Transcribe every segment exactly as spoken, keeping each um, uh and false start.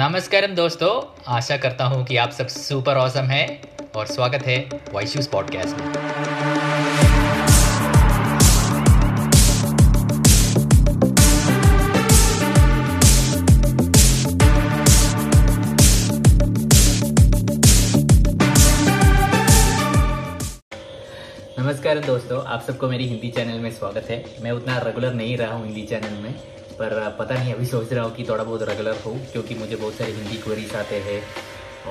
नमस्कारम दोस्तों, आशा करता हूँ कि आप सब सुपर ऑसम हैं और स्वागत है वाई शूज पॉडकास्ट में। नमस्कारम दोस्तों, आप सबको मेरी हिंदी चैनल में स्वागत है। मैं उतना रेगुलर नहीं रहा हूँ हिंदी चैनल में, पर पता नहीं अभी सोच रहा हूँ कि थोड़ा बहुत रेगुलर हो, क्योंकि मुझे बहुत सारे हिंदी क्वेरीज आते हैं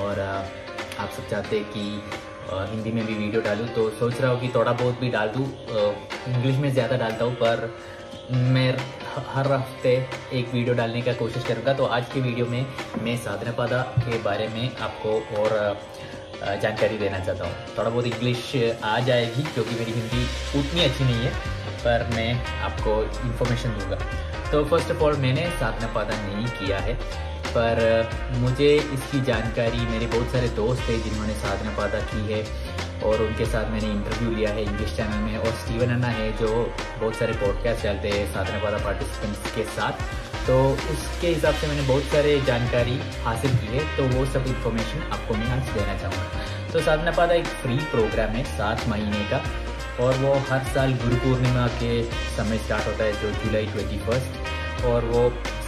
और आप सब चाहते हैं कि हिंदी में भी वीडियो डालूँ, तो सोच रहा हूँ कि थोड़ा बहुत भी डाल दूँ। इंग्लिश में ज़्यादा डालता हूँ, पर मैं हर हफ्ते एक वीडियो डालने का कोशिश करूँगा। तो आज के वीडियो में मैं साधनापादा के बारे में आपको और जानकारी देना चाहता हूँ। थोड़ा बहुत इंग्लिश आ जाएगी, क्योंकि मेरी हिंदी उतनी अच्छी नहीं है, पर मैं आपको इन्फॉर्मेशन दूँगा। तो फर्स्ट ऑफ ऑल, मैंने साधनापादा नहीं किया है, पर मुझे इसकी जानकारी मेरे बहुत सारे दोस्त हैं जिन्होंने साधनापादा की है और उनके साथ मैंने इंटरव्यू लिया है इंग्लिश चैनल में। और स्टीवन अन्ना है जो बहुत सारे पॉडकास्ट चलते हैं साधनापादा पार्टिसिपेंट्स के साथ, तो उसके हिसाब से मैंने बहुत सारे जानकारी हासिल की है। तो वो सब इन्फॉर्मेशन आपको मैं आज देना चाहूँगा। तो साधनापादा एक फ्री प्रोग्राम है सात महीने का, और वो हर साल गुरु पूर्णिमा के समय स्टार्ट होता है, जो जुलाई ट्वेंटी फर्स्ट, और वो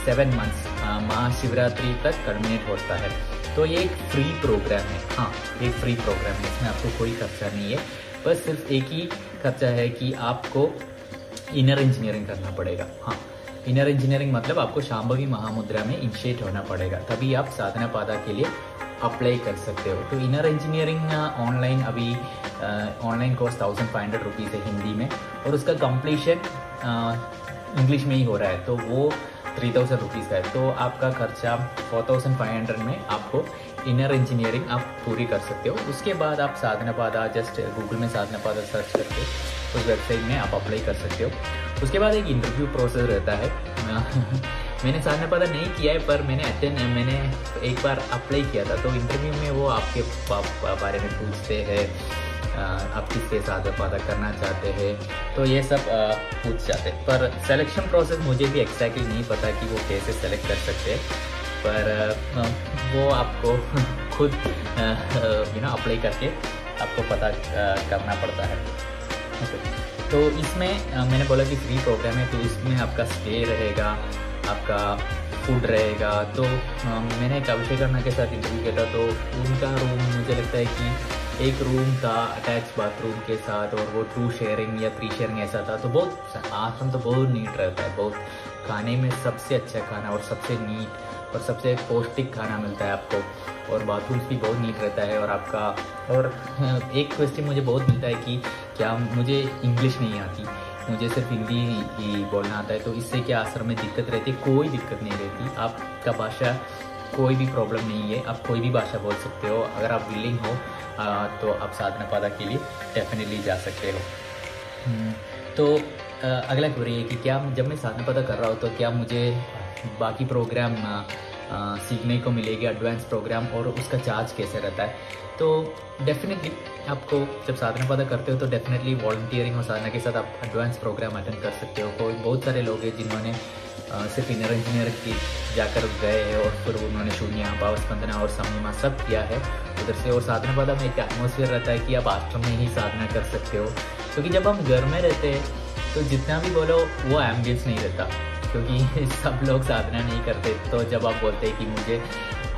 सेवन मंथ्स महाशिवरात्रि तक टर्मिनेट होता है। तो ये एक फ्री प्रोग्राम है। हाँ, एक फ्री प्रोग्राम है, इसमें आपको कोई खर्चा नहीं है। बस सिर्फ एक ही खर्चा है कि आपको इनर इंजीनियरिंग करना पड़ेगा। हाँ, इनर इंजीनियरिंग मतलब आपको शाम्भवी महामुद्रा में इनिशिएट होना पड़ेगा, तभी आप साधनापादा के लिए अप्लाई कर सकते हो। तो इनर इंजीनियरिंग ऑनलाइन, अभी online course thousand five hundred rupees है हिंदी में, और उसका कंप्लीशन इंग्लिश में ही हो रहा है, तो वो थ्री थाउजेंड रुपीज़ का है। तो आपका खर्चा फोर थाउजेंड फाइव हंड्रेड में आपको इनर इंजीनियरिंग आप पूरी कर सकते हो। उसके बाद आप साधनापादा, जस्ट गूगल में साधनापादा सर्च करके उस वेबसाइट में आप अप्लाई कर सकते हो। उसके बाद एक इंटरव्यू प्रोसेस रहता है। मैंने साधनापादा नहीं किया है, पर मैंने अटेंड मैंने एक बार अप्लाई किया था। तो इंटरव्यू में वो आपके बारे में पूछते हैं, आप किससे साधनापादा करना चाहते हैं, तो ये सब पूछ जाते हैं। पर सिलेक्शन प्रोसेस मुझे भी एक्जैक्टली नहीं पता कि वो कैसे सेलेक्ट कर सकते हैं, पर वो आपको खुद यू नो अप्लाई करके आपको पता करना पड़ता है। तो इसमें मैंने बोला कि फ्री प्रोग्राम है, तो इसमें आपका स्टे रहेगा, आपका फूड रहेगा। तो आ, मैंने काविश्यन्ना के साथ इंटरव्यू किया था, तो उनका रूम मुझे लगता है कि एक रूम था अटैच बाथरूम के साथ, और वो टू शेयरिंग या थ्री शेयरिंग ऐसा था। तो बहुत आश्रम तो बहुत नीट रहता है, बहुत खाने में सबसे अच्छा खाना और सबसे नीट और सबसे पौष्टिक खाना मिलता है आपको, और बाथरूम्स भी बहुत नीट रहता है। और आपका और एक क्वेश्चन मुझे बहुत मिलता है कि क्या मुझे इंग्लिश नहीं आती, मुझे सिर्फ हिंदी ही बोलना आता है, तो इससे क्या आश्रम में दिक्कत रहती है? कोई दिक्कत नहीं रहती। आपका भाषा कोई भी प्रॉब्लम नहीं है, आप कोई भी भाषा बोल सकते हो। अगर आप विलिंग हो तो आप साधनापादा के लिए डेफिनेटली जा सकते हो। तो अगला क्वेरी है कि क्या जब मैं साधनापादा कर रहा हूँ तो क्या मुझे बाकी प्रोग्राम सीखने को मिलेगी, एडवांस प्रोग्राम, और उसका चार्ज कैसे रहता है? तो डेफिनेटली आपको जब साधनापादा करते हो तो डेफिनेटली वॉलंटियरिंग और साधना के साथ आप एडवांस प्रोग्राम अटेंड कर सकते हो। कोई बहुत सारे लोग हैं जिन्होंने सिर्फ इनर इंजीनियर की जाकर गए हैं, और फिर उन्होंने शून्य भाव स्पंदन और समनमा सब किया है उधर से। और साधनापादा में एक एटमोसफियर रहता है कि आप आश्रम में ही साधना कर सकते हो, क्योंकि जब हम घर में रहते हैं तो जितना भी बोलो वो एम्बियंस नहीं रहता, क्योंकि सब लोग साधना नहीं करते। तो जब आप बोलते हैं कि मुझे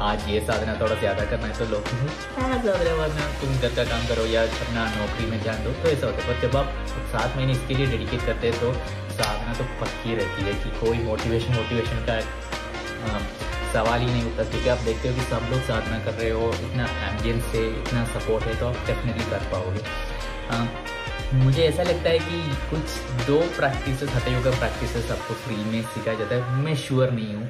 आज ये साधना थोड़ा ज़्यादा करना है, तो लोग साधना तुम घर का काम करो या अपना नौकरी में ध्यान दो, तो ऐसा होता है। पर जब आप सात महीने इसके लिए डेडिकेट करते हैं तो साधना तो पक्की रहती है, कि कोई मोटिवेशन मोटिवेशन का आ, सवाल ही नहीं उठता, क्योंकि आप देखते हो कि सब लोग साधना कर रहे हो, इतना एम्बियंस है, इतना सपोर्ट है, तो आप डेफिनेटली कर पाओगे। आ, मुझे ऐसा लगता है कि कुछ दो प्रैक्टिस, हठ योगा प्रैक्टिस आपको फ्री में सिखाया जाता है। मैं श्योर नहीं हूँ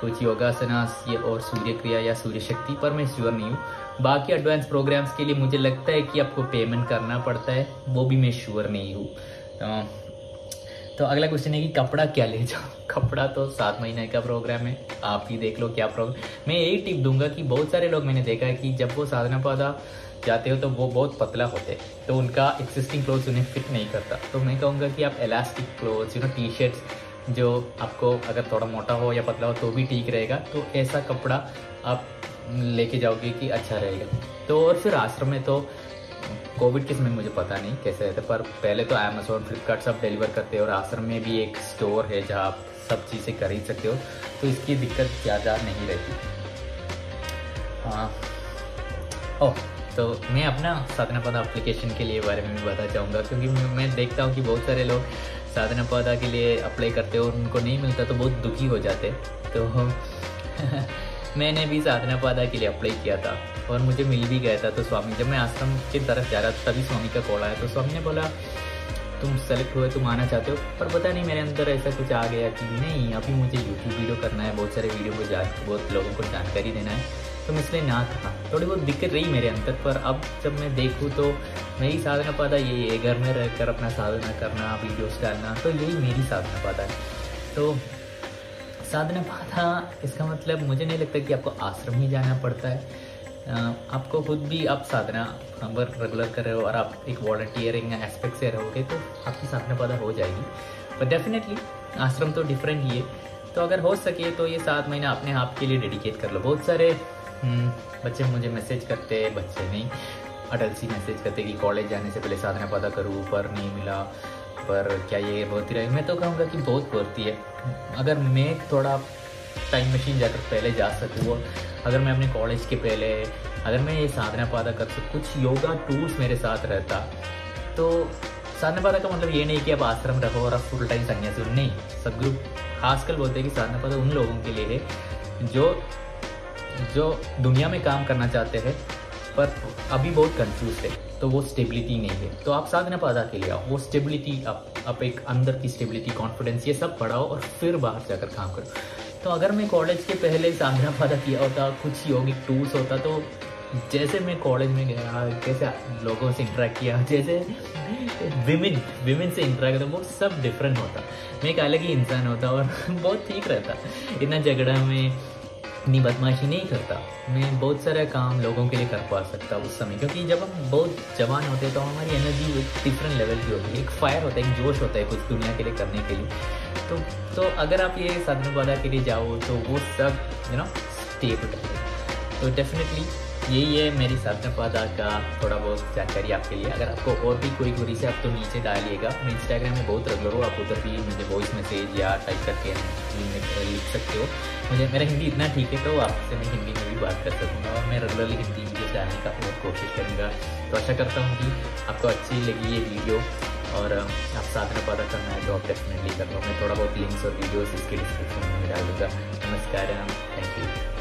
कुछ योगासनास ये और सूर्य क्रिया या सूर्य शक्ति पर मैं श्योर नहीं हूँ। बाकी एडवांस प्रोग्राम्स के लिए मुझे लगता है कि आपको पेमेंट करना पड़ता है, वो भी मैं श्योर नहीं हूँ। तो, तो अगला क्वेश्चन है कि कपड़ा क्या ले जाओ? कपड़ा तो सात महीने का प्रोग्राम है, आप ही देख लो क्या प्रोग्राम। मैं यही टिप दूंगा कि बहुत सारे लोग मैंने देखा है कि जब वो साधनापादा जाते हो तो वो बहुत पतला होते, तो उनका एक्सिस्टिंग क्लोथ्स उन्हें फिट नहीं करता। तो मैं कहूँगा कि आप elastic clothes, you know T shirts जो आपको अगर थोड़ा मोटा हो या पतला हो तो भी ठीक रहेगा, तो ऐसा कपड़ा आप लेके जाओगे कि अच्छा रहेगा। तो और फिर आश्रम में तो कोविड के समय मुझे पता नहीं कैसे रहता, पर पहले तो अमेज़ॉन फ्लिपकार्ट सब डिलीवर करते हैं और आश्रम में भी एक स्टोर है जहाँ आप सब चीज़ें खरीद सकते हो, तो इसकी दिक्कत ज़्यादा नहीं रहती। हाँ, ओह तो मैं अपना साधनापादा एप्लीकेशन के लिए बारे में भी बताना चाहूँगा, क्योंकि मैं देखता हूँ कि बहुत सारे लोग साधनापादा के लिए अप्लाई करते हो और उनको नहीं मिलता तो बहुत दुखी हो जाते। तो मैंने भी साधनापादा के लिए अप्लाई किया था और मुझे मिल भी गया था। तो स्वामी, जब मैं आश्रम की तरफ जा रहा था तभी स्वामी का कॉल आया, तो स्वामी ने बोला तुम सेलेक्ट हुए, तुम आना चाहते हो। पर पता नहीं मेरे अंदर ऐसा कुछ आ गया कि नहीं, अभी मुझे यूट्यूब वीडियो करना है, बहुत सारे वीडियो को जा बहुत लोगों को जानकारी देना है, तो मैं इसलिए ना था। थोड़ी बहुत दिक्कत रही मेरे अंदर, पर अब जब मैं देखूँ तो मेरी साधनापादा यही है, घर में रहकर अपना साधना करना, वीडियोस डालना, तो यही मेरी साधनापादा है। तो साधनापादा इसका मतलब मुझे नहीं लगता कि आपको आश्रम ही जाना पड़ता है, आपको खुद भी आप साधना नंबर रेगुलर कर रहे हो और आप एक वॉलंटियरिंग एस्पेक्ट से रहोगे तो आपकी साधनापादा हो जाएगी। पर डेफिनेटली आश्रम तो डिफरेंट ही है, तो अगर हो सके तो ये सात महीना अपने आप के लिए डेडिकेट कर लो। बहुत सारे बच्चे मुझे मैसेज करते हैं, बच्चे नहीं अडल्ट ही मैसेज करते कि कॉलेज जाने से पहले साधनापादा करूँ पर नहीं मिला, पर क्या ये बढ़ती रहेगी। मैं तो कहूँगा कि बहुत बढ़ती है। अगर मैं थोड़ा टाइम मशीन जाकर पहले जा सकूँ, अगर मैं अपने कॉलेज के पहले अगर मैं ये साधनापादा कर सकूँ, कुछ योगा टूल्स मेरे साथ रहता, तो साधनापादा का मतलब ये नहीं कि आप आश्रम रहो और आप फुल टाइम संन्यासी, नहीं। सदगुरु आजकल बोलते हैं कि साधनापादा उन लोगों के लिए है जो जो दुनिया में काम करना चाहते हैं पर अभी बहुत कंफ्यूज है, तो वो स्टेबिलिटी नहीं है। तो आप साधनापादा के लिए आओ, वो स्टेबिलिटी आप आप एक अंदर की स्टेबिलिटी, कॉन्फिडेंस, ये सब पढ़ाओ और फिर बाहर जाकर काम करो। तो अगर मैं कॉलेज के पहले साधनापादा किया होता, कुछ योगिक टूल्स होता, तो जैसे मैं कॉलेज में गया, जैसे लोगों से इंटरेक्ट किया, जैसे विमेन विमेन से इंटरेक्ट किया, वो सब डिफरेंट होता, मैं एक अलग ही इंसान होता और बहुत ठीक रहता। इतना झगड़ा में इतनी बदमाशी नहीं करता, मैं बहुत सारा काम लोगों के लिए कर पा सकता उस समय, क्योंकि जब हम बहुत जवान होते हैं तो हमारी एनर्जी डिफरेंट लेवल की होती है, एक फायर होता है, एक जोश होता है कुछ दुनिया के लिए करने के लिए। तो तो अगर आप ये साधनापादा के लिए जाओ तो वो सब यू नो स्टेबल रहेगा। तो डेफिनेटली यही है मेरी साधनापादा का थोड़ा बहुत जानकारी आपके लिए। अगर आपको और भी कोई क्वेरी से आप तो नीचे डालिएगा, मैं इंस्टाग्राम में बहुत रेगुलर हूँ, आप उधर भी मुझे वॉइस मैसेज या टाइप करके लिख सकते हो। मुझे मेरा हिंदी इतना ठीक है तो आपसे मैं हिंदी में भी बात कर सकूँगा और मैं रेगुलरली हिंदी वीडियो डालने का बहुत कोशिश करूँगा। तो आशा करता हूँ कि आपको अच्छी लगी ये वीडियो और आप साधनापादा करना है तो आप डेफिनेटली कर लो। मैं थोड़ा बहुत लिंक्स और वीडियोज़ इसके डिस्क्रिप्शन में डालूँगा। नमस्कार, थैंक यू।